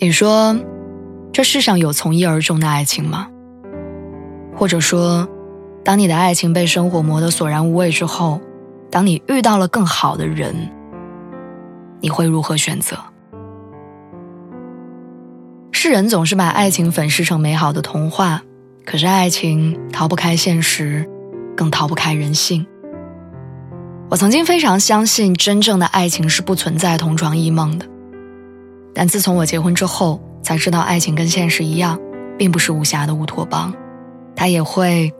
你说，这世上有从一而终的爱情吗？或者说，当你的爱情被生活磨得索然无味之后，当你遇到了更好的人，你会如何选择？世人总是把爱情粉饰成美好的童话，可是爱情逃不开现实，更逃不开人性。我曾经非常相信，真正的爱情是不存在同床异梦的。但自从我结婚之后，才知道爱情跟现实一样，并不是无瑕的乌托邦，它也会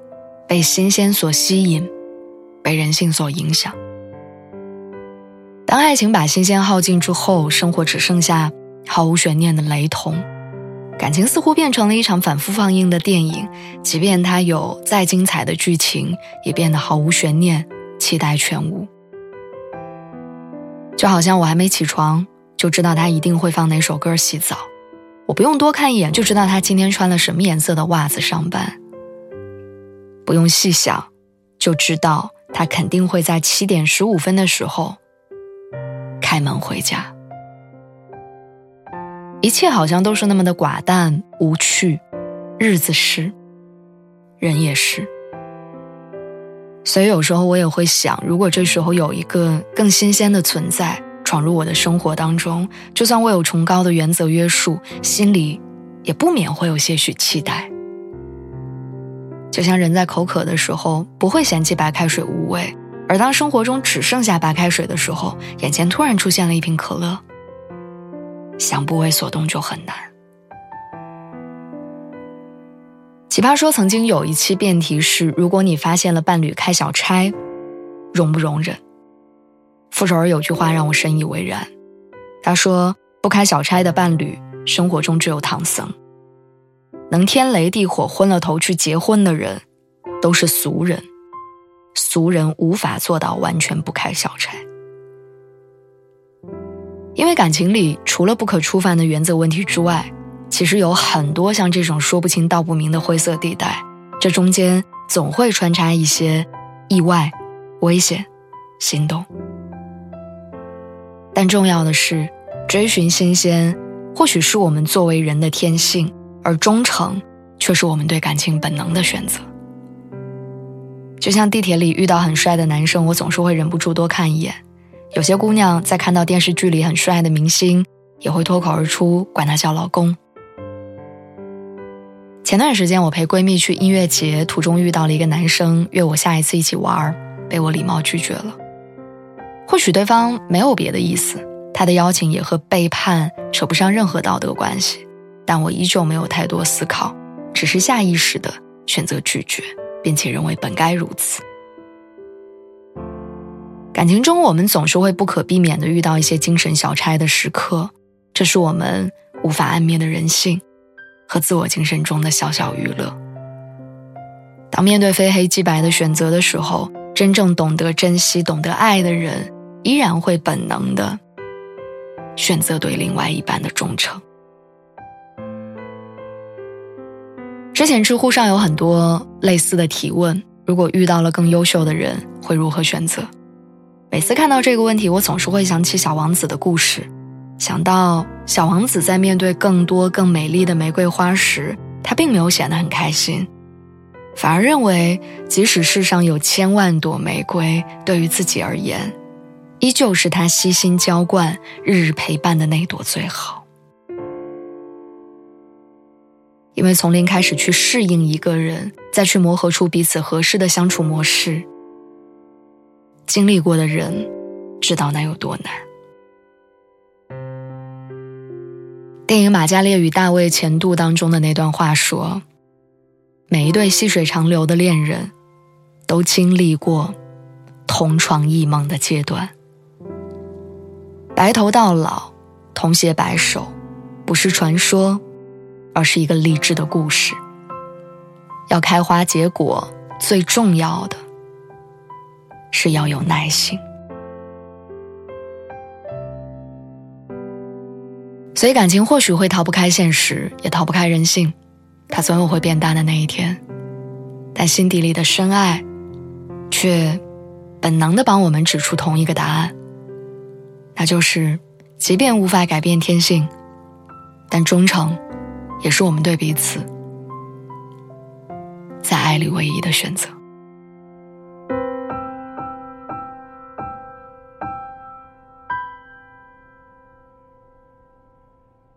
被新鲜所吸引，被人性所影响。当爱情把新鲜耗尽之后，生活只剩下毫无悬念的雷同，感情似乎变成了一场反复放映的电影，即便它有再精彩的剧情，也变得毫无悬念，期待全无。就好像我还没起床就知道他一定会放哪首歌洗澡，我不用多看一眼就知道他今天穿了什么颜色的袜子上班，不用细想就知道他肯定会在7:15的时候开门回家。一切好像都是那么的寡淡无趣，日子是，人也是。所以有时候我也会想，如果这时候有一个更新鲜的存在闯入我的生活当中，就算我有崇高的原则约束，心里也不免会有些许期待。就像人在口渴的时候不会嫌弃白开水无味，而当生活中只剩下白开水的时候，眼前突然出现了一瓶可乐，想不为所动就很难。奇葩说曾经有一期辩题是，如果你发现了伴侣开小差，容不容忍？傅首尔有句话让我深以为然，他说，不开小差的伴侣，生活中只有唐僧。能天雷地火昏了头去结婚的人，都是俗人，俗人无法做到完全不开小差。因为感情里除了不可触犯的原则问题之外，其实有很多像这种说不清道不明的灰色地带，这中间总会穿插一些意外、危险、心动。但重要的是，追寻新鲜或许是我们作为人的天性，而忠诚却是我们对感情本能的选择。就像地铁里遇到很帅的男生，我总是会忍不住多看一眼，有些姑娘在看到电视剧里很帅的明星，也会脱口而出管他叫老公。前段时间我陪闺蜜去音乐节，途中遇到了一个男生约我下一次一起玩，被我礼貌拒绝了。或许对方没有别的意思，他的邀请也和背叛扯不上任何道德关系，但我依旧没有太多思考，只是下意识地选择拒绝，并且认为本该如此。感情中我们总是会不可避免地遇到一些精神小差的时刻，这是我们无法泯灭的人性和自我精神中的小小娱乐。当面对非黑即白的选择的时候，真正懂得珍惜懂得爱的人，依然会本能的选择对另外一半的忠诚。之前知乎上有很多类似的提问，如果遇到了更优秀的人会如何选择？每次看到这个问题，我总是会想起小王子的故事，想到小王子在面对更多更美丽的玫瑰花时，他并没有显得很开心，反而认为即使世上有1000万朵玫瑰，对于自己而言依旧是他悉心浇灌日日陪伴的那朵最好。因为从零开始去适应一个人，再去磨合出彼此合适的相处模式，经历过的人知道那有多难。电影《马加列与大卫前度》当中的那段话说，每一对细水长流的恋人都经历过同床异梦的阶段，白头到老，同携白首，不是传说，而是一个励志的故事。要开花结果，最重要的是要有耐心。所以感情或许会逃不开现实，也逃不开人性，它总有会变淡的那一天，但心底里的深爱却本能地帮我们指出同一个答案，那就是即便无法改变天性，但忠诚也是我们对彼此在爱里唯一的选择。